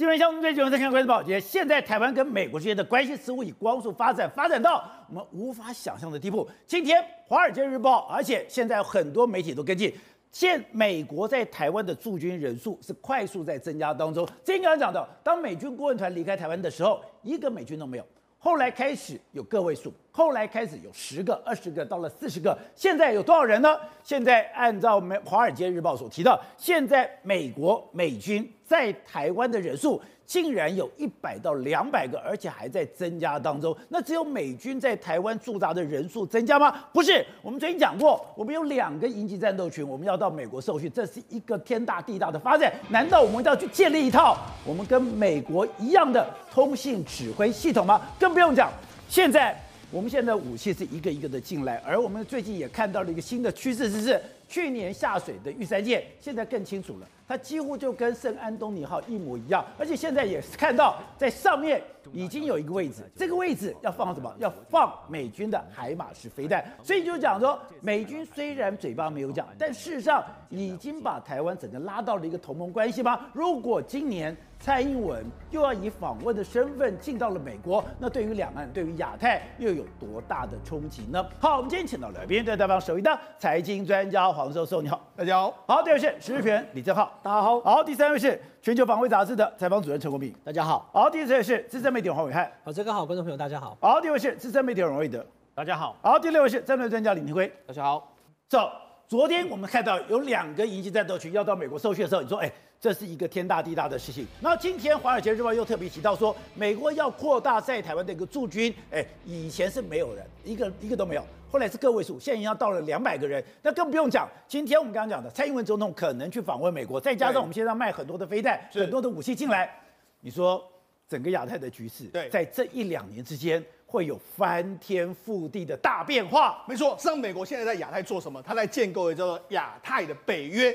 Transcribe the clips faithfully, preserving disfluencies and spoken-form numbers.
新闻相同追求，再看关系保洁。现在台湾跟美国之间的关系似乎以光速发展，发展到我们无法想象的地步。今天《华尔街日报》，而且现在很多媒体都跟进，现美国在台湾的驻军人数是快速在增加当中。之前刚刚讲到，当美军顾问团离开台湾的时候，一个美军都没有。后来开始有个位数，后来开始有十个、二十个，到了四十个。现在有多少人呢？现在按照《华尔街日报》所提到，现在美国美军在台湾的人数竟然有一百到两百个，而且还在增加当中。那只有美军在台湾驻扎的人数增加吗？不是，我们之前讲过，我们有两个营级战斗群，我们要到美国受训，这是一个天大地大的发展。难道我们要去建立一套我们跟美国一样的通信指挥系统吗？更不用讲，现在我们现在武器是一个一个的进来，而我们最近也看到了一个新的趋势，就是去年下水的御三舰，现在更清楚了，它几乎就跟圣安东尼号一模一样，而且现在也看到在上面已经有一个位置，这个位置要放什么？要放美军的海马式飞弹。所以就讲说，美军虽然嘴巴没有讲，但事实上已经把台湾整个拉到了一个同盟关系吗？如果今年蔡英文又要以访问的身份进到了美国，那对于两岸、对于亚太又有多大的冲击呢？好，我们今天请到来宾，对台湾首一的财经专家黄寿松，你好，大家好。好，第二位是时事评论李正皓，大家好。好，第三位是全球防卫杂志的采访主任陈国敏，大家好。好，第四位是资深媒体人黄伟汉，好，这个好，观众朋友大家好。好，第五位是资深媒体人王瑞德，大家好。好，第六位是战略专家李廷辉，大家好。走，昨天我们看到有两个营级战斗群要到美国受训的时候，你说，哎、欸，这是一个天大地大的事情。然后今天《华尔街日报》又特别提到说，美国要扩大在台湾的一个驻军，哎、欸，以前是没有人，一个一个都没有。后来是个位数，现在已经到了两百个人，那更不用讲。今天我们刚刚讲的，蔡英文总统可能去访问美国，再加上我们现在卖很多的飞弹、很多的武器进来，你说整个亚太的局势，在这一两年之间会有翻天覆地的大变化。没错，像美国现在在亚太做什么？他在建构一个叫做亚太的北约。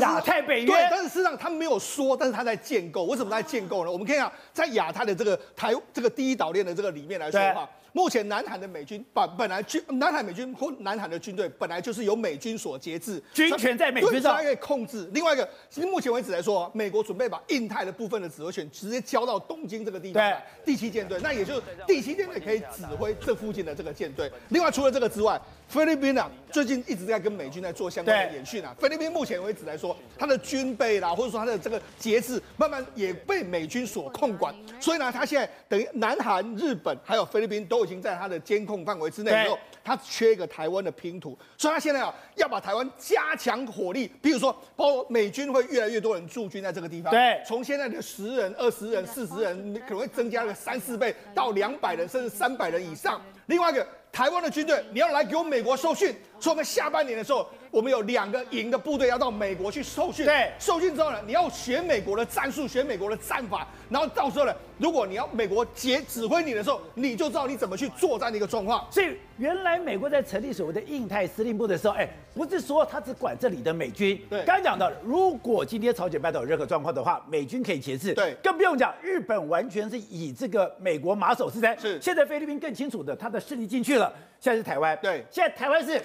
亚太北约，对，但是事实上他没有说，但是他在建构。为什么他在建构呢？我们可以讲，在亚太的这个台这个第一岛链的这个里面来说的话，目前南韩的美军本本来军南韩美军或南韩的军队本来就是由美军所节制，军权在美军上，它可以控制。另外一个，其实目前为止来说，美国准备把印太的部分的指挥权直接交到东京这个地方来，第七舰队，那也就是第七舰队可以指挥这附近的这个舰队。另外，除了这个之外，菲律宾啊，最近一直在跟美军在做相关的演训啊。菲律宾目前为止来说，它的军备啦，或者说它的这个节制，慢慢也被美军所控管。所以呢，它现在等于南韩、日本还有菲律宾都已经在它的监控范围之内之后，它缺一个台湾的拼图。所以它现在啊，要把台湾加强火力，比如说，包括美军会越来越多人驻军在这个地方。对，从现在的十人、二十人、四十人，可能会增加个三四倍到两百人，甚至三百人以上。另外一个，台湾的军队，你要来给我美国受训，所以我们下半年的时候，我们有两个营的部队要到美国去受训。对，受训之后呢，你要学美国的战术，学美国的战法，然后到时候呢，如果你要美国节指挥你的时候，你就知道你怎么去作战的一个状况。所以原来美国在成立所谓的印太司令部的时候，哎、欸，不是说他只管这里的美军。对，刚讲到，如果今天朝鲜半岛有任何状况的话，美军可以节制。对，更不用讲，日本完全是以这个美国马首是瞻。是，现在菲律宾更清楚的，他的势力进去了。现在是台湾，对，现在台湾是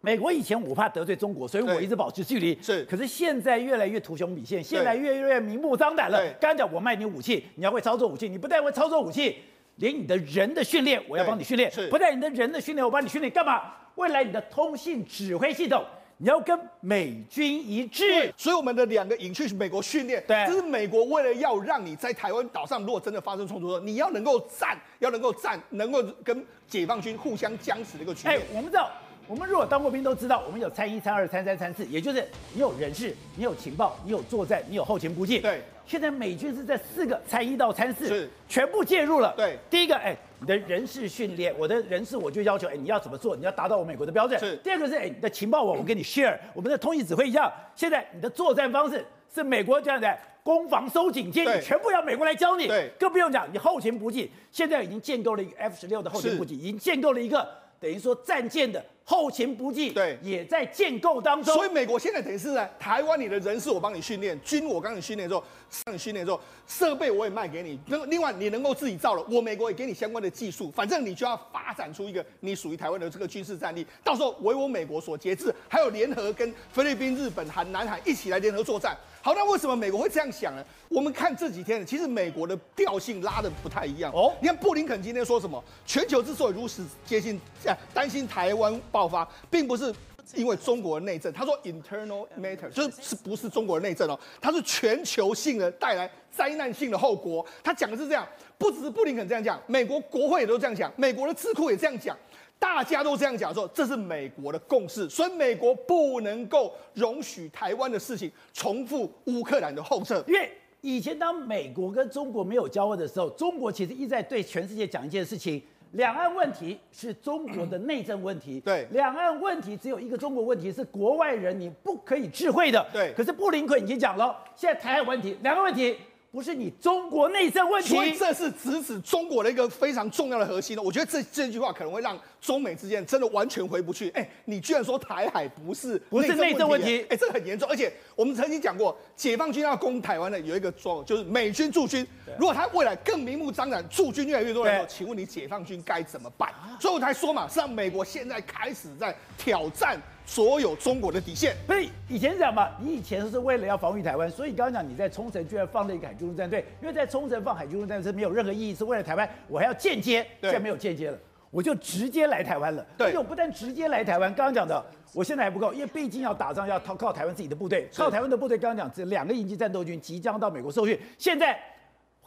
美国。以前我怕得罪中国，所以我一直保持距离。是，可是现在越来越图穷匕见，现在越来越明目张胆了。刚刚讲，我卖你武器，你要会操作武器，你不但会操作武器，连你的人的训练，我要帮你训练。不但你的人的训练，我帮你训练，干嘛？未来你的通信指挥系统，你要跟美军一致，所以我们的两个营去美国训练，对，这是美国为了要让你在台湾岛上，如果真的发生冲突的时候，你要能够站，要能够站，能够跟解放军互相僵持的一个局面。哎、欸，我们知道，我们如果当过兵都知道，我们有参一、参二、参三、参四，也就是你有人事，你有情报，你有作战，你有后勤补给。对，现在美军是在四个参一到参四，全部介入了。对，第一个，哎、欸。你的人事训练，我的人事我就要求，哎、欸，你要怎么做？你要达到我美国的标准。是。第二个是，哎、欸，你的情报网我跟你 share， 我们的通信指挥一样。现在你的作战方式是美国这样的，攻防收紧接，你全部要美国来教你。对。更不用讲，你后勤补给，现在已经建构了一个 F 十六的后勤补给，已经建构了一个等于说战舰的后勤补给对也在建构当中。所以美国现在等于是呢，台湾你的人事我帮你训练，军我帮你训练之后，帮你训练之后，设备我也卖给你。那另外你能够自己造了，我美国也给你相关的技术，反正你就要发展出一个你属于台湾的这个军事战力。到时候为我美国所节制，还有联合跟菲律宾、日本、韩、南海一起来联合作战。好，那为什么美国会这样想呢？我们看这几天，其实美国的调性拉的不太一样哦。你看布林肯今天说什么？全球之所以如此接近，担心台湾爆发，并不是因为中国内政。他说 internal matter 就是不是中国内政哦，它是全球性的带来灾难性的后果。他讲的是这样，不只是布林肯这样讲，美国国会也都这样讲，美国的智库也这样讲。大家都这样讲说，这是美国的共识，所以美国不能够容许台湾的事情重复乌克兰的后撤。因为以前当美国跟中国没有交恶的时候，中国其实一直在对全世界讲一件事情：两岸问题是中国的内政问题，对，两岸问题只有一个中国问题，是国外人你不可以智慧的，对。可是布林肯已经讲了，现在台海问题、两岸问题。不是你中国内政问题，所以这是直指中国的一个非常重要的核心。我觉得这这句话可能会让中美之间真的完全回不去。哎、欸，你居然说台海不是不是内政问题，哎、欸，这很严重。而且我们曾经讲过，解放军要攻台湾的有一个状，就是美军驻军。如果他未来更明目张胆驻军越来越多的时候，请问你解放军该怎么办？所以我才说嘛，是让美国现在开始在挑战。所有中国的底线，所以以前讲嘛，你以前是为了要防御台湾，所以刚刚讲你在冲绳居然放了一个海军陆战队，因为在冲绳放海军陆战队是没有任何意义，是为了台湾，我还要间接，现在没有间接了，我就直接来台湾了。而且我不但直接来台湾，刚刚讲的，我现在还不够，因为毕竟要打仗要靠台湾自己的部队，靠台湾的部队，刚刚讲这两个营级战斗群即将到美国受训，现在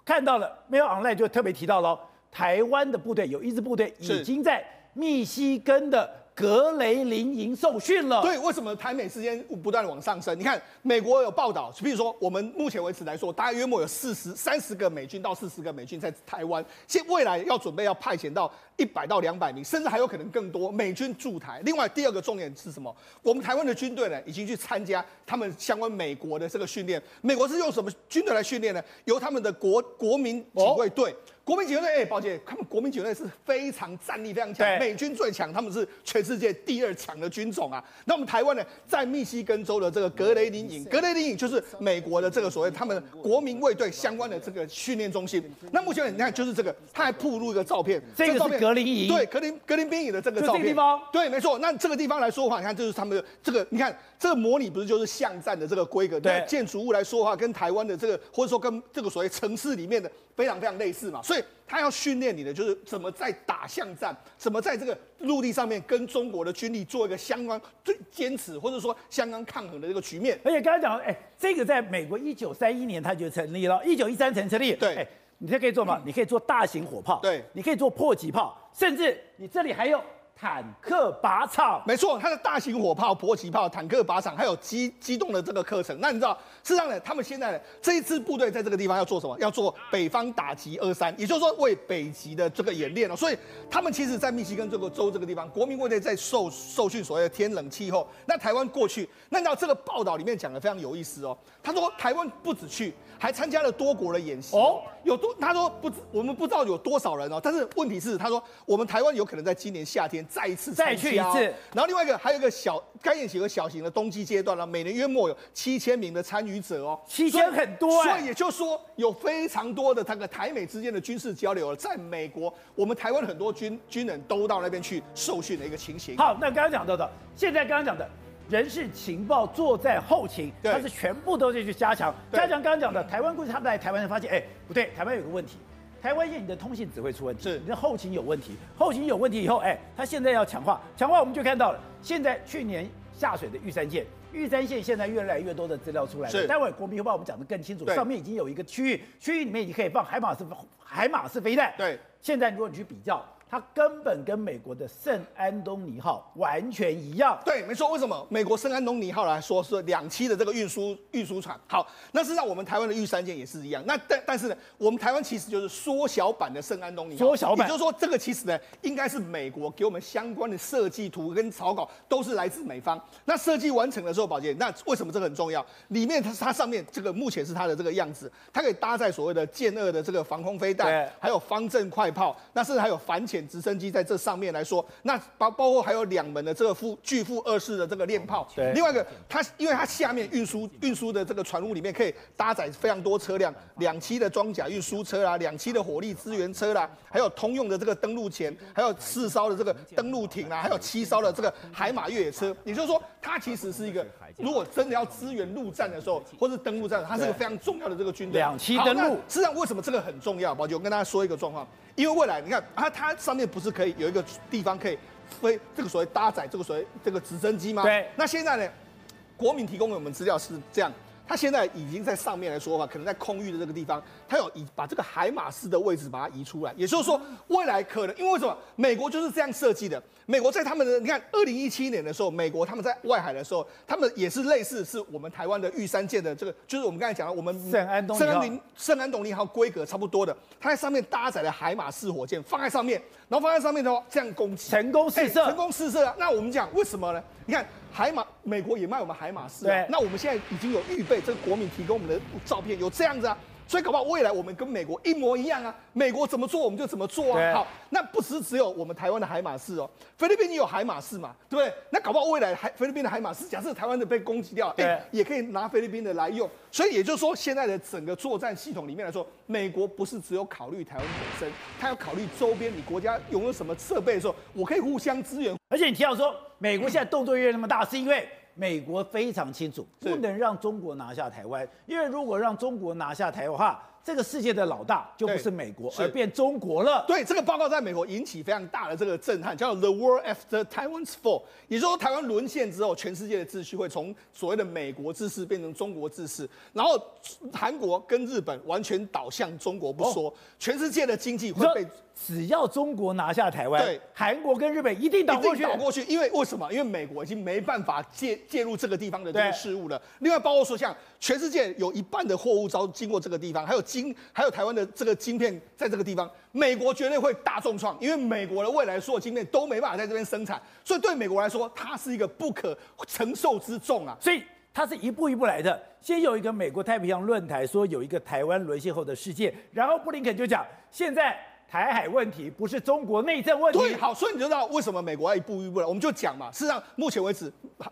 看到了没有 online 就特别提到了，台湾的部队有一支部队已经在密西根的。格雷林营受训了，对，为什么台美之间不断往上升？你看，美国有报道，比如说，我们目前为止来说，大约约莫有四十三十个美军到四十个美军在台湾，现未来要准备要派遣到一百到两百名，甚至还有可能更多美军驻台。另外，第二个重点是什么？我们台湾的军队呢，已经去参加他们相关美国的这个训练。美国是用什么军队来训练呢？由他们的国国民警卫队。哦国民警卫队，哎、欸，宝姐，他们国民警卫队是非常战力非常强，美军最强，他们是全世界第二强的军种啊。那我们台湾呢，在密西根州的这个格雷林营，格雷林营就是美国的这个所谓他们国民卫队相关的这个训练中心。那目前你看，就是这个，他还曝露一个照片，这个是格林营，对，格林格林兵营的这个照片，这个地方，对，没错。那这个地方来说的话，你看，就是他们的这个，你看这个模拟不是就是巷战的这个规格？对，建筑物来说的话，跟台湾的这个，或者说跟这个所谓城市里面的非常非常类似嘛，所以。他要训练你的就是怎么在打巷战，怎么在这个陆地上面跟中国的军力做一个相关最坚持或者说相当抗衡的这个局面。而且刚才讲，哎、欸，这个在美国一九三一年它就成立了，一九一三年成立。对，欸、你这可以做嘛？嗯、你可以做大型火炮，对，你可以做迫击炮，甚至你这里还有。坦克靶场，没错，它的大型火炮、迫击炮、坦克靶场，还有机机动的这个课程。那你知道，事实上呢，他们现在呢，这一支部队在这个地方要做什么？要做北方打击二三，也就是说为北极的这个演练哦。所以他们其实，在密西根这个州这个地方，国民卫队在受受训所谓的天冷气候。那台湾过去，那你知道这个报道里面讲的非常有意思哦。他说台湾不止去，还参加了多国的演习哦。有多？他说不，我们不知道有多少人哦。但是问题是，他说我们台湾有可能在今年夏天。再一次再去一次，然后另外一个还有一个小该演习和小型的冬季阶段了、啊，每年约莫有七千名的参与者哦，七千很多、欸，所以也就是说有非常多的这个台美之间的军事交流了。在美国，我们台湾很多军军人都到那边去受训的一个情形。好，那刚刚讲到的，现在刚刚讲的人事情报作战后勤，它是全部都是去加强加强。刚刚讲的台湾过去，他们来台湾发现，哎、欸，不对，台湾有个问题。台湾现你的通信指挥出问题，你的后勤有问题，后勤有问题以后，哎、欸，他现在要强化，强化我们就看到了，现在去年下水的玉山舰，玉山舰现在越来越多的资料出来了，待会国民会我们讲得更清楚，上面已经有一个区域，区域里面已经可以放海马式海马式飞弹，对，现在如果你去比较。它根本跟美国的圣安东尼号完全一样。对，没错。为什么美国圣安东尼号来说是两栖的这个运输运输船？好，那事实上我们台湾的玉山舰也是一样。那但但是呢，我们台湾其实就是缩小版的圣安东尼号。缩小版，也就是说，这个其实呢，应该是美国给我们相关的设计图跟草稿都是来自美方。那设计完成的时候，宝杰，那为什么这个很重要？里面它它上面这个目前是它的这个样子，它可以搭载所谓的歼二的这个防空飞弹，还有方阵快炮，那甚至还有反潜。潜直升机在这上面来说，那包包括还有两门的这个负巨负二式的这个链炮，对，另外一个它因为它下面运输运输的这个船坞里面可以搭载非常多车辆，两栖的装甲运输车啦，两栖的火力支援车啦，还有通用的这个登陆舰，还有四艘的这个登陆艇啦，还有七艘的这个海马越野车，也就是说它其实是一个如果真的要支援陆战的时候，或是登陆战，它是一个非常重要的这个军队。两栖登陆，实际上为什么这个很重要？宝杰，我跟大家说一个状况。因为未来你看它，它上面不是可以有一个地方可以飞这个所谓搭载这个所谓这个直升机吗？对。那现在呢，国民提供给我们资料是这样，它现在已经在上面来说的话，可能在空域的这个地方，它有移把这个海马式的位置把它移出来，也就是说未来可能因为为什么美国就是这样设计的？美国在他们的你看二零一七年的时候，美国他们在外海的时候，他们也是类似是我们台湾的玉山舰的这个，就是我们刚才讲的我们圣安东尼号、圣安东尼号规格差不多的，它在上面搭载了海马式火箭放在上面，然后放在上面的话这样攻击，成功试射，欸、成功试射、啊。那我们讲为什么呢？你看。海马，美国也卖我们海马式、啊，那我们现在已经有预备，这个国民提供我们的照片有这样子啊，所以搞不好未来我们跟美国一模一样啊，美国怎么做我们就怎么做啊。好，那不是只有我们台湾的海马式哦，菲律宾也有海马式嘛，对不对？那搞不好未来海菲律宾的海马式，假设台湾的被攻击掉，哎，也可以拿菲律宾的来用。所以也就是说，现在的整个作战系统里面来说，美国不是只有考虑台湾本身，它要考虑周边你国家拥有什么设备的时候，我可以互相支援。而且你提到说，美国现在动作越那么大，是因为美国非常清楚，不能让中国拿下台湾，因为如果让中国拿下台湾的话，这个世界的老大就不是美国，而变中国了。对，这个报告在美国引起非常大的这个震撼，叫 The World After Taiwan's Fall， 也就是说台湾沦陷之后，全世界的秩序会从所谓的美国制式变成中国制式，然后韩国跟日本完全倒向中国不说，哦、全世界的经济会被只要中国拿下台湾，对，韩国跟日本一定倒过去，一定倒过去，因为为什么？因为美国已经没办法介介入这个地方的这个事务了。另外，包括说像全世界有一半的货物遭经过这个地方，还有。晶还有台湾的这个晶片，在这个地方，美国绝对会大重创，因为美国的未来所有晶片都没办法在这边生产，所以对美国来说，它是一个不可承受之重啊。所以它是一步一步来的。先有一个美国太平洋论坛说有一个台湾沦陷后的世界，然后布林肯就讲，现在台海问题不是中国内政问题。对，好，所以你就知道为什么美国要一步一步来，我们就讲嘛。事实上，目前为止，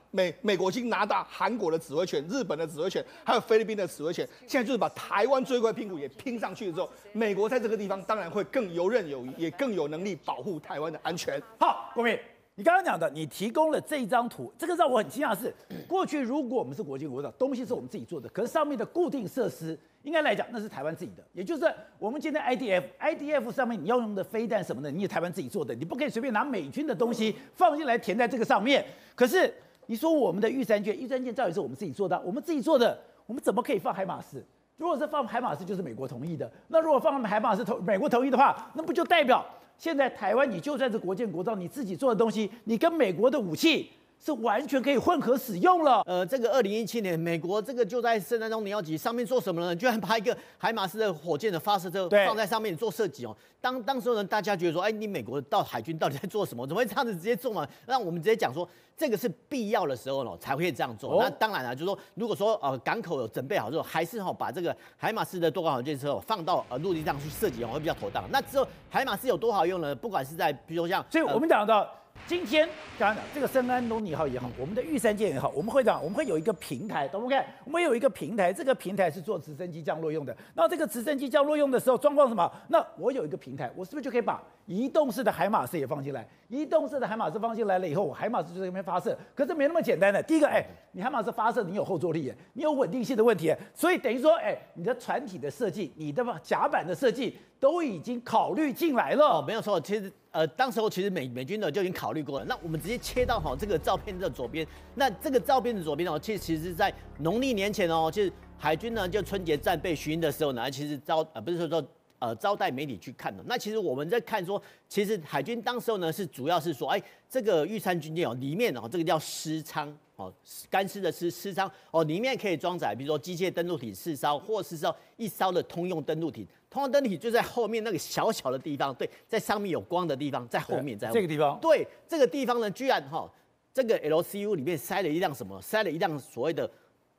美美国已经拿到韩国的指挥权、日本的指挥权，还有菲律宾的指挥权。现在就是把台湾最贵的屁股也拼上去之后，美国在这个地方当然会更游刃有余，也更有能力保护台湾的安全。好，国民，你刚刚讲的，你提供了这一张图，这个让我很惊讶的是，过去如果我们是国际国造，东西是我们自己做的，可是上面的固定设施。应该来讲，那是台湾自己的，也就是我们今天 I D F，I D F 上面你要用的飞弹什么的，你也台湾自己做的，你不可以随便拿美军的东西放进来填在这个上面。可是你说我们的御三舰，御三舰照理是我们自己做的，我们自己做的，我们怎么可以放海马式？如果是放海马式，就是美国同意的。那如果放海马式同美国同意的话，那不就代表现在台湾你就算是国建国造，你自己做的东西，你跟美国的武器。是完全可以混合使用了。呃，这个二零一七年，美国这个就在圣安东尼奥级上面做什么呢？居然把一个海马斯的火箭的发射车放在上面做射击哦。当当时呢，大家觉得说，哎，你美国到海军到底在做什么？怎么会这样子直接做嘛？让我们直接讲说，这个是必要的时候呢才会这样做。哦、那当然了、啊，就是说，如果说呃港口有准备好之后，还是哈、哦、把这个海马斯的多管火箭车、哦、放到呃陆地上去射击哦，会比较妥当。那之后海马斯有多好用呢？不管是在比如说像，所以我们讲到。呃今天刚刚讲这个圣安东尼号也好，我们的御三舰也好，我们会讲我们会有一个平台，懂不懂？我们有一个平台，这个平台是做直升机降落用的。那这个直升机降落用的时候，状况什么？那我有一个平台，我是不是就可以把移动式的海马式也放进来？移动式的海马式放进来了以后，我海马式就在那边发射。可是没那么简单的。第一个，哎，你海马式发射，你有后坐力，你有稳定性的问题，所以等于说，哎，你的船体的设计，你的甲板的设计。都已经考虑进来了，哦，没有错。其实，呃，当时候其实美美军呢就已经考虑过了。那我们直接切到好这个照片的左边，那这个照片的左边哦，其实其实在农历年前哦，其实海军呢就春节战备巡演的时候呢，其实招呃不是说说。呃，招待媒体去看的。那其实我们在看说，其实海军当时候呢是主要是说，哎，这个御三军舰哦，里面哦，这个叫尸舱哦，干尸的尸尸舱哦，里面可以装载，比如说机械登陆艇四艘或是艘一艘的通用登陆艇。通用登陆艇就在后面那个小小的地方，对，在上面有光的地方，在后面，在后面这个地方，对，这个地方呢，居然哈、哦，这个 L C U 里面塞了一辆什么？塞了一辆所谓的。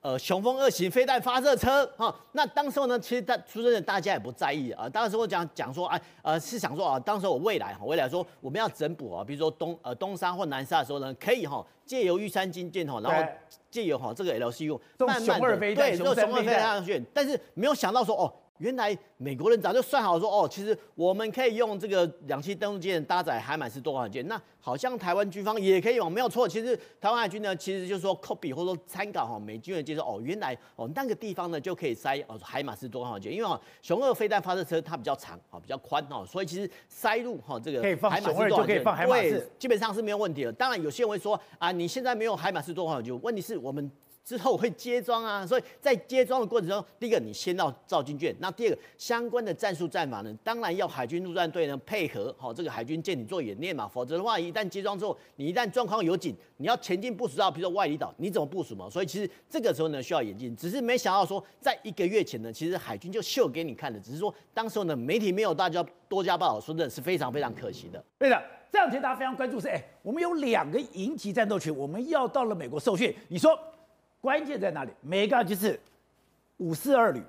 呃雄风二型飞弹发射车哈、哦。那当时候呢，其实大说真的大家也不在意啊、呃。当时我讲讲说，哎呃是想说啊，当时我未来哈，未来说我们要整补啊，比如说东呃东沙或南沙的时候呢，可以哈、哦、借由玉山金舰哈，然后借由哈、哦、这个 L C U 慢慢的对这个雄二飞弹上去，但是没有想到说哦。原来美国人早就算好说哦，其实我们可以用这个两栖登陆舰搭载海马式多管舰，那好像台湾军方也可以用，没有错。其实台湾海军呢，其实就是说 copy 或者说参考哈美军的介绍哦，原来哦那个地方呢就可以塞哦海马式多管舰，因为哦雄二飞弹发射车它比较长啊、哦、比较宽哦，所以其实塞入哈、哦、这个海马式多管舰对基本上是没有问题的。当然有些人会说啊，你现在没有海马式多管舰，问题是我们。之后会接装啊，所以在接装的过程中，第一个你先到造军舰，那第二个相关的战术战法呢，当然要海军陆战队呢配合好、哦、这个海军舰艇做演练嘛，否则的话一旦接装之后，你一旦状况有紧，你要前进部署到比如说外里岛，你怎么部署嘛？所以其实这个时候呢需要演进，只是没想到说在一个月前呢，其实海军就秀给你看的，只是说当时呢媒体没有大家多加报道，说真的是非常非常可惜的。对的。这两天大家非常关注是，哎、欸，我们有两个营级战斗群，我们要到了美国受训，你说。关键在哪里？每一个就是五四二旅、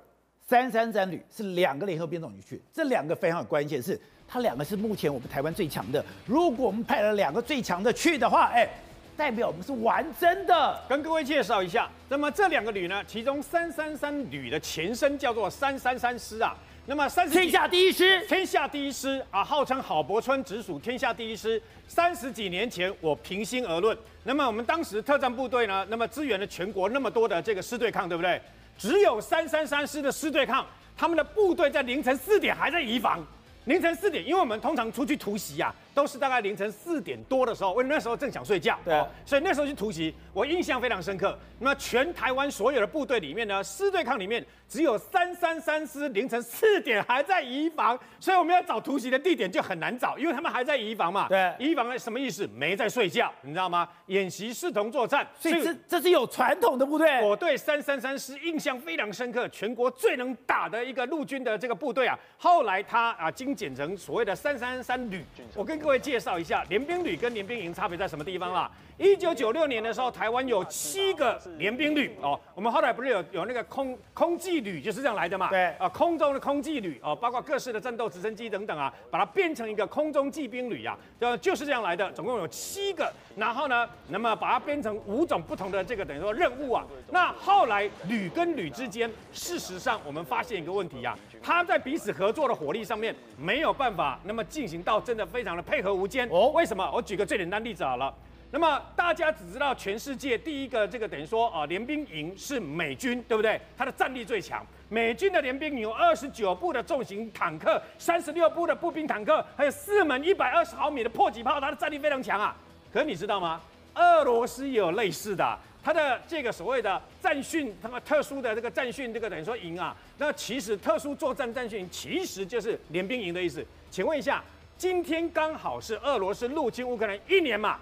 三三三旅是两个联合编总局去，这两个非常有关键，是它两个是目前我们台湾最强的。如果我们派了两个最强的去的话，哎、欸，代表我们是完真的。跟各位介绍一下，那么这两个旅呢，其中三三三旅的前身叫做三三三师啊。那么三十天下第一师，天下第一师啊，号称郝柏村直属天下第一师。三十几年前，我平心而论，那么我们当时特战部队呢，那么支援了全国那么多的这个师对抗，对不对？只有三三三师的师对抗，他们的部队在凌晨四点还在移防。凌晨四点，因为我们通常出去突袭啊，都是大概凌晨四点多的时候，因为那时候正想睡觉，对、啊哦，所以那时候去突袭，我印象非常深刻。那么全台湾所有的部队里面呢，师对抗里面只有三三三师凌晨四点还在移防，所以我们要找突袭的地点就很难找，因为他们还在移防嘛。对，移防什么意思？没在睡觉，你知道吗？演习视同作战，所以这这是有传统的部队。我对三三三师印象非常深刻，全国最能打的一个陆军的这个部队啊，后来他啊今简成所谓的三三三旅，我跟各位介绍一下联兵旅跟联兵营差别在什么地方啦？一九九六年的时候，台湾有七个联兵旅哦，我们后来不是有有那个空空技旅就是这样来的嘛？对啊、呃，空中的空技旅哦，包括各式的战斗直升机等等啊，把它变成一个空中技兵旅啊，就就是这样来的，总共有七个，然后呢，那么把它变成五种不同的这个等于说任务啊。那后来旅跟旅之间，事实上我们发现一个问题啊，它在彼此合作的火力上面。没有办法，那么进行到真的非常的配合无间。哦，为什么？我举个最简单例子好了。那么大家只知道全世界第一个这个等于说啊、呃、联兵营是美军，对不对？它的战力最强。美军的联兵营有二十九部的重型坦克，三十六部的步兵坦克，还有四门一百二十毫米的迫击炮，它的战力非常强啊。可你知道吗？俄罗斯也有类似的、啊。它的这个所谓的战训，他们特殊的这个战训，这个等于说营啊，那其实特殊作战战训其实就是联兵营的意思。请问一下，今天刚好是俄罗斯入侵乌克兰一年嘛？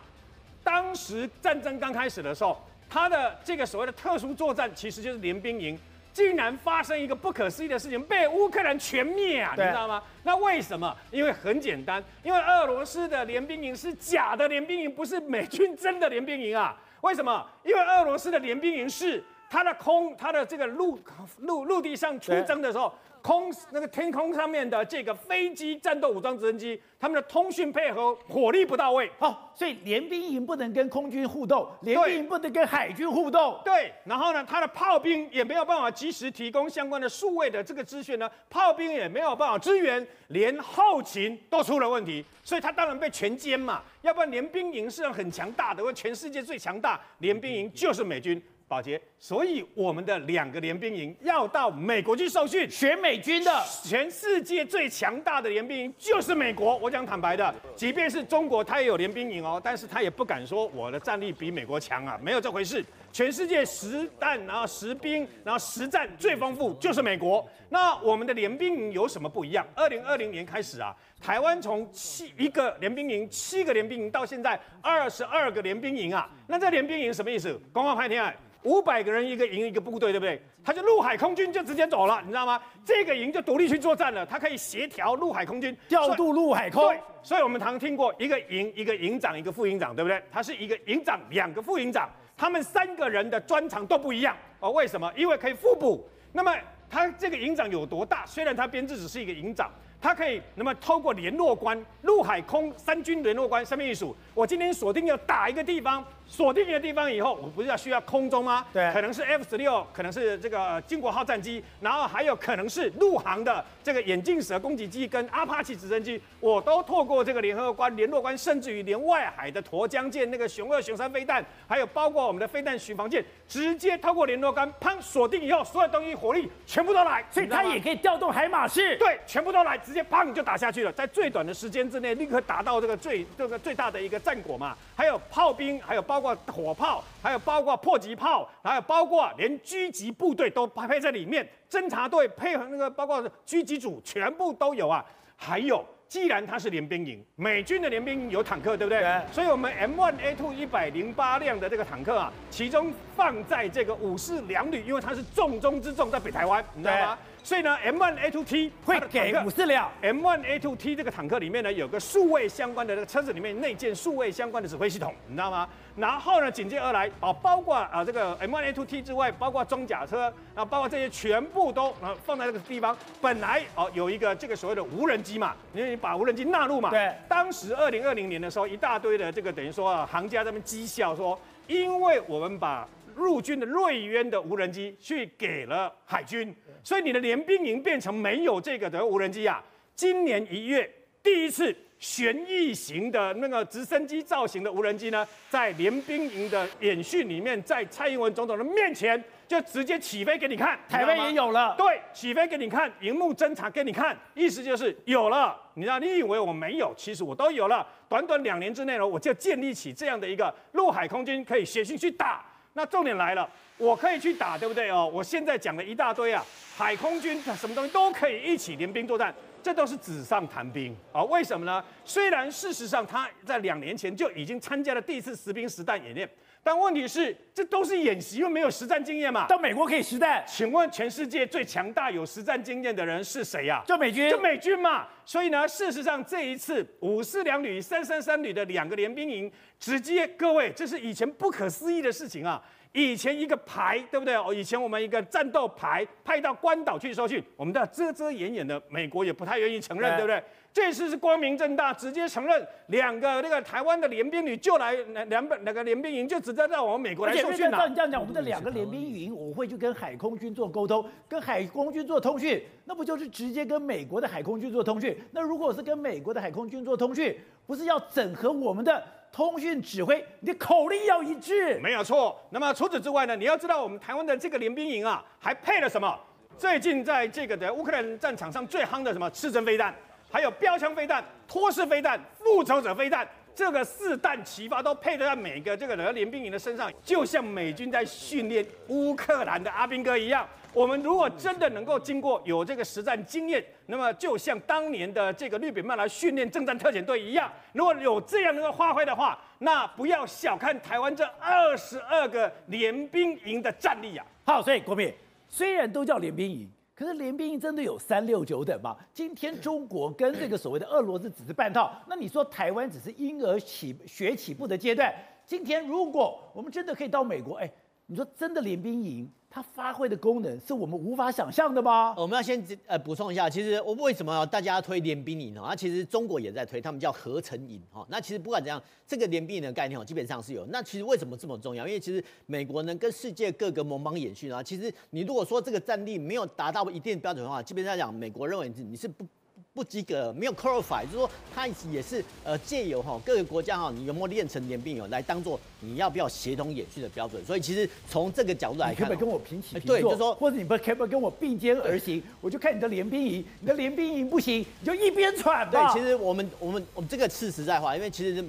当时战争刚开始的时候，它的这个所谓的特殊作战其实就是联兵营，竟然发生一个不可思议的事情，被乌克兰全灭啊，你知道吗？那为什么？因为很简单，因为俄罗斯的联兵营是假的联兵营，不是美军真的联兵营啊。为什么？因为俄罗斯的联兵营是它的空，它的这个陆陆陆地上出征的时候，空那个天空上面的这个飞机、战斗武装直升机，他们的通讯配合火力不到位。好、哦，所以联兵营不能跟空军互动，联兵营不能跟海军互动。对，然后呢，它的炮兵也没有办法及时提供相关的数位的这个资讯呢，炮兵也没有办法支援，连后勤都出了问题，所以它当然被全歼嘛。要不然联兵营是很强大的，因为全世界最强大联兵营就是美军。宝杰，所以我们的两个联兵营要到美国去受训，学美军的。全世界最强大的联兵营就是美国。我讲坦白的，即便是中国，它也有联兵营哦，但是它也不敢说我的战力比美国强啊，没有这回事。全世界实弹，然后实兵，然后实战最丰富就是美国。那我们的联兵营有什么不一样？二零二零年开始啊，台湾从七一个联兵营、七个联兵营到现在二十二个联兵营啊。那这联兵营什么意思？公告拍天啊！五百个人一个营一个部队，对不对？他就陆海空军就直接走了，你知道吗？这个营就独立去作战了，他可以协调陆海空军，调度陆海空。对，所以我们常听过一个营一个营长一个副营长，对不对？他是一个营长两个副营长，他们三个人的专长都不一样。哦，为什么？因为可以复补。那么它这个营长有多大？虽然它编制只是一个营长，它可以那么透过联络官、陆海空三军联络官上面一数，我今天锁定要打一个地方，锁定一个地方以后，我不是要需要空中吗？对，可能是 F 十六，可能是这个经国号战机，然后还有可能是陆航的这个眼镜蛇攻击机跟阿帕奇直升机，我都透过这个联合官、联络官，甚至于连外海的沱江舰、那个雄二、雄三飞弹，还有包括我们的飞弹巡防舰，直接透过联络官，砰，锁定以后，所有东西火力全部都来，所以它也可以调动海马式，对，全部都来。直接砰就打下去了，在最短的时间之内立刻达到这个最这个最大的一个战果嘛。还有炮兵，还有包括火炮，还有包括迫击炮，还有包括连狙击部队都配在里面，侦察队配合那个包括狙击组全部都有啊。还有，既然它是联兵营，美军的联兵营有坦克，对不对？对。所以我们 M 一 A 二 一百零八辆的这个坦克啊，其中放在这个武士两旅，因为它是重中之重，在北台湾，你知道吗？所以呢 ，M 一 A 二 T 会给五四辆 M 一 A 二 T 这个坦克里面呢，有个数位相关的那个车子里面内建数位相关的指挥系统，你知道吗？然后呢，紧接而来啊，包括啊这个 M 一 A 二 T 之外，包括装甲车啊，包括这些全部都啊放在这个地方。本来哦有一个这个所谓的无人机嘛，因为你把无人机纳入嘛。对。当时二零二零年的时候，一大堆的这个等于说啊，行家在那边讥笑说，因为我们把陆军的瑞渊的无人机去给了海军，所以你的联兵营变成没有这个的无人机啊。今年一月第一次旋翼型的那个直升机造型的无人机呢，在联兵营的演训里面，在蔡英文总统的面前就直接起飞给你看，台湾也有了，对，起飞给你看，荧幕侦察给你看，意思就是有了。你知道，你以为我没有，其实我都有了。短短两年之内呢，我就建立起这样的一个陆海空军可以协训去打。那重点来了，我可以去打，对不对哦？我现在讲了一大堆啊，海空军什么东西都可以一起联兵作战，这都是纸上谈兵啊、哦！为什么呢？虽然事实上他在两年前就已经参加了第一次实兵实弹演练，但问题是这都是演习，又没有实战经验嘛。但美国可以实战，请问全世界最强大有实战经验的人是谁呀、啊？就美军，就美军嘛。所以呢，事实上这一次五四两旅、三三三旅的两个联兵营，直接各位，这是以前不可思议的事情啊！以前一个排，对不对？哦，以前我们一个战斗排派到关岛去收训，我们都要遮遮掩掩的，美国也不太愿意承认，对不对？这次是光明正大，直接承认两个那个台湾的联兵旅就来两本那个联兵营，就直接让我们美国来受训了。照你这样讲，我们的两个联兵营，我会去跟海空军做沟通，跟海空军做通讯，那不就是直接跟美国的海空军做通讯？那如果是跟美国的海空军做通讯，不是要整合我们的通讯指挥？你的口令要一致，没有错。那么除此之外呢，你要知道我们台湾的这个联兵营啊，还配了什么？最近在这个的乌克兰战场上最夯的什么刺针飞弹？还有标枪飞弹、托式飞弹、复仇者飞弹，这个四弹齐发都配得在每个这个联兵营的身上，就像美军在训练乌克兰的阿兵哥一样。我们如果真的能够经过有这个实战经验，那么就像当年的这个绿扁曼来训练政战特遣队一样，如果有这样的发挥的话，那不要小看台湾这二十二个联兵营的战力啊！好，所以国民虽然都叫联兵营，可是联兵营真的有三六九等吗？今天中国跟这个所谓的俄罗斯只是半套，那你说台湾只是婴儿起学起步的阶段。今天如果我们真的可以到美国，哎，你说真的联兵营它发挥的功能是我们无法想象的吗？我们要先呃补充一下，其实我为什么大家推联兵营啊？其实中国也在推，他们叫合成营哈。那其实不管怎样，这个联兵营的概念基本上是有。那其实为什么这么重要？因为其实美国能跟世界各个盟邦演训啊，其实你如果说这个战力没有达到一定的标准的话，基本上讲，美国认为你是不。不及格，没有 qualify， 就是说他也是呃借由哈各个国家哈你有没有练成联兵营来当做你要不要协同演训的标准，所以其实从这个角度来看，你可不可以跟我平起平坐？对，就是说，或者你不可不可以跟我并肩而行？我就看你的联兵营，你的联兵营不行，你就一边喘吧。对，其实我们我们我们这个是实在话，因为其实。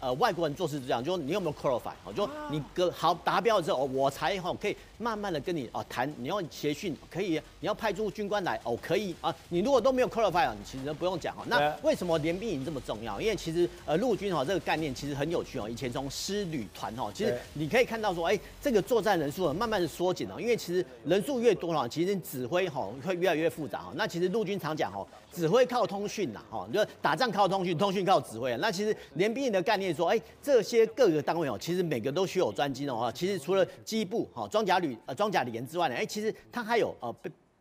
呃，外国人做事是这样，就是你有没有 qualify， 好，就你个好达标之后，我才好可以慢慢的跟你哦谈，你要协训可以，你要派出军官来哦可以啊，你如果都没有 qualify， 你其实不用讲哦。那为什么联兵营这么重要？因为其实呃陆军哦这个概念其实很有趣哦，以前从师旅团哦，其实你可以看到说，哎、欸，这个作战人数慢慢的缩减哦，因为其实人数越多了，其实指挥哦会越来越复杂哦。那其实陆军常讲哦，指挥靠通讯呐，哦，就打仗靠通讯，通讯靠指挥。那其实联兵营的概念。说，哎，这些各个单位哦，其实每个都需要有专精哦。其实除了机部哈装甲旅呃装甲连之外呢，哎，其实它还有呃。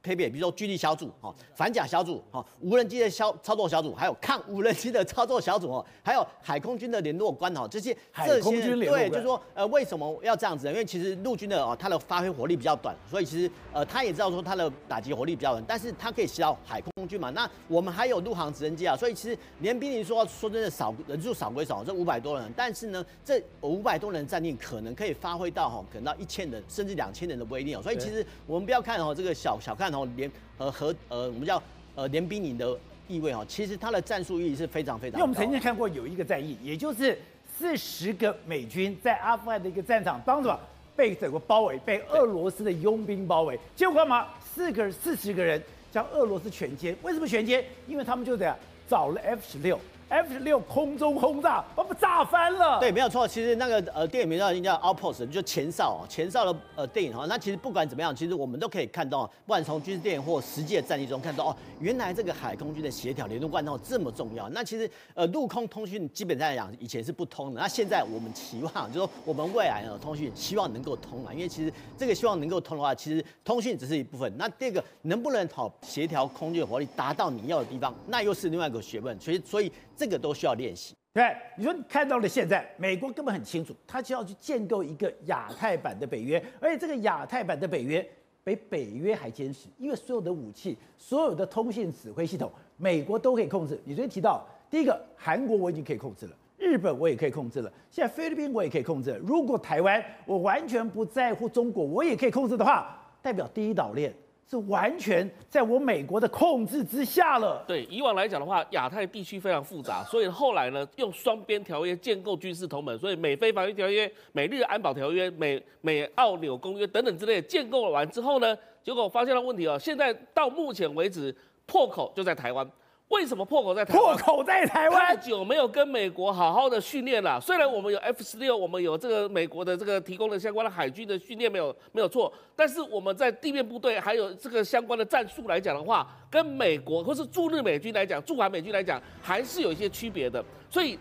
配备，比如说军力小组、哈反甲小组、哈无人机的操操作小组，还有抗无人机的操作小组哦，还有海空军的联络官哦，这些这些对，就是说呃为什么要这样子？因为其实陆军的哦，它的发挥火力比较短，所以其实呃他也知道说它的打击火力比较短，但是它可以吸到海空军嘛。那我们还有陆航直升机啊，所以其实连兵营说说真的少人数少归少，这五百多人，但是呢这五百多人战力可能可以发挥到哈，可能到一千人甚至两千人的威力哦。所以其实我们不要看哦这个小小看。然后联呃和呃我们叫呃联兵营的意味哦，其实它的战术意义是非常非常高。因为我们曾经看过有一个战役，也就是四十个美军在阿富汗的一个战场当中被整个包围，被俄罗斯的佣兵包围，结果干嘛？四个四十个人将俄罗斯全歼。为什么全歼？因为他们就这样找了 F 十六。F 十六空中轰炸，我们炸翻了。对，没有错。其实那个呃电影名叫叫 Outpost， 就前哨前哨的呃电影哈。那其实不管怎么样，其实我们都可以看到，不管从军事电影或实际的战役中看到哦，原来这个海空军的协调联络贯通这么重要。那其实呃陆空通讯基本上来讲以前是不通的，那现在我们期望就是说我们未来呢通讯希望能够通啊，因为其实这个希望能够通的话，其实通讯只是一部分。那这个能不能好协调空军的火力达到你要的地方，那又是另外一个学问。所以所以。这个都需要练习。对，你说你看到了现在，美国根本很清楚，他就要去建构一个亚太版的北约，而且这个亚太版的北约比北约还坚实，因为所有的武器、所有的通信指挥系统，美国都可以控制。你昨天提到，第一个，韩国我已经可以控制了，日本我也可以控制了，现在菲律宾我也可以控制了。如果台湾我完全不在乎中国，我也可以控制的话，代表第一岛链。是完全在我美国的控制之下了。对，以往来讲的话，亚太地区非常复杂，所以后来呢，用双边条约建构军事同盟，所以美非防御条约、美日安保条约、美美澳纽公约等等之类的建构完之后呢，结果发现了问题哦，现在到目前为止，破口就在台湾。为什么破口在台湾？破口在台湾太久没有跟美国好好的训练了。虽然我们有 F 十六，我们有这个美国的这个提供的相关的海军的训练没有没有错，但是我们在地面部队还有这个相关的战术来讲的话，跟美国或是驻日美军来讲、驻韩美军来讲，还是有一些区别的。所以。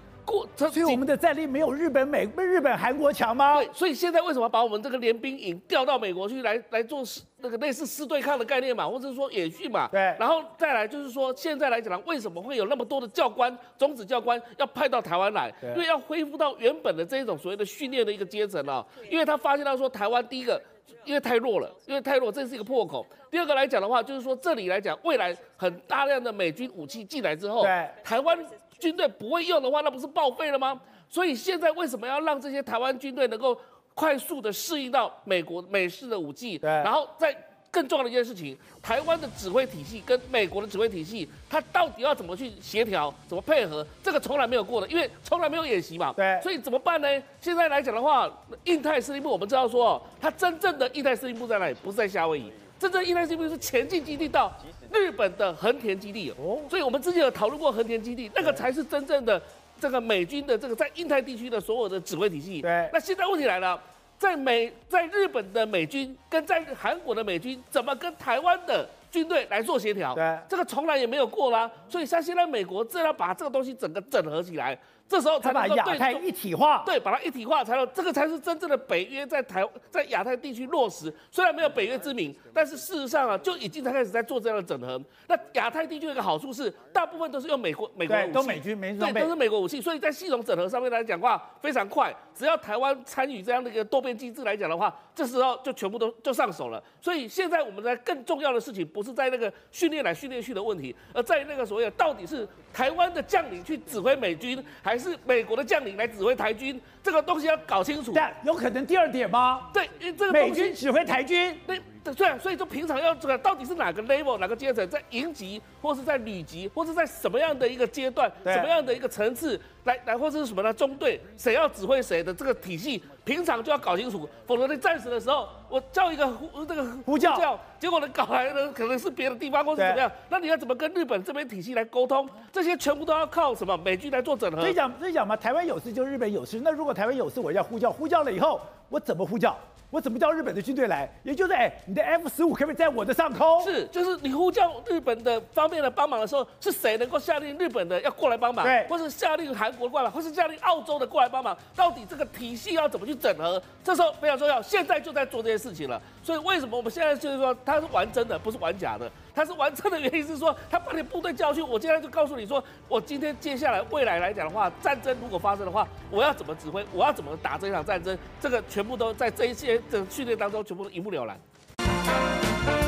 所以我们的战力没有日本、美、日本、韩国强吗？对，所以现在为什么把我们这个联兵营调到美国去来来做那个类似师对抗的概念嘛，或者说演训嘛？对。然后再来就是说，现在来讲，为什么会有那么多的教官、种子教官要派到台湾来？因为要恢复到原本的这一种所谓的训练的一个阶层啊。因为他发现到说，台湾第一个。因为太弱了，因为太弱，这是一个破口。第二个来讲的话，就是说这里来讲，未来很大量的美军武器进来之后，台湾军队不会用的话，那不是报废了吗？所以现在为什么要让这些台湾军队能够快速的适应到美国美式的武器？然后再更重要的一件事情，台湾的指挥体系跟美国的指挥体系，它到底要怎么去协调，怎么配合？这个从来没有过的，因为从来没有演习嘛。对，所以怎么办呢？现在来讲的话，印太司令部我们知道说，它真正的印太司令部在哪里？不是在夏威夷，真正的印太司令部是前进基地到日本的横田基地。哦，所以我们之前有讨论过横田基地，那个才是真正的这个美军的这个在印太地区的所有的指挥体系。对，那现在问题来了。在美在日本的美军跟在韩国的美军怎么跟台湾的军队来做协调？对，这个从来也没有过啦。所以像现在美国正要把这个东西整个整合起来，这时候才能够对把亚太一体化。对，把它一体化才能，这个才是真正的北约在台在亚太地区落实。虽然没有北约之名，但是事实上啊，就已经开始在做这样的整合。那亚太地区有一个好处是，大部分都是用美国美国的武器，都美军美对，都是美国武器，所以在系统整合上面来讲的话非常快。只要台湾参与这样的一个多边机制来讲的话，这时候就全部都就上手了。所以现在我们在更重要的事情不是在那个训练来训练去的问题，而在那个所谓的到底是台湾的将领去指挥美军，还是美国的将领来指挥台军，这个东西要搞清楚。但有可能第二点吗？对，因为这个美军指挥台军，对。对啊，所以就平常要这个到底是哪个 level 哪个阶层，在营级或是在旅级，或是在什么样的一个阶段、什么样的一个层次来来，或是什么呢？中队谁要指挥谁的这个体系，平常就要搞清楚，否则在战时的时候，我叫一个呼这个呼叫，结果呢搞来的可能是别的地方或是怎么样，那你要怎么跟日本这边体系来沟通？这些全部都要靠什么美军来做整合。所以讲，所以讲嘛，台湾有事就日本有事，那如果台湾有事，我要呼叫，呼叫了以后我怎么呼叫？我怎么叫日本的军队来？也就是哎，你的 F 十五 可不可以在我的上空？是，就是你呼叫日本的方面的帮忙的时候，是谁能够下令日本的要过来帮忙？对，或是下令韩国过来，或是下令澳洲的过来帮忙？到底这个体系要怎么去整合？这时候非常重要，现在就在做这些事情了。所以为什么我们现在就是说它是玩真的，不是玩假的？它是玩真的原因是说，他把你部队叫去，我现在就告诉你说，我今天接下来未来来讲的话，战争如果发生的话，我要怎么指挥，我要怎么打这场战争，这个全部都在这一些的训练当中，全部都一目了然。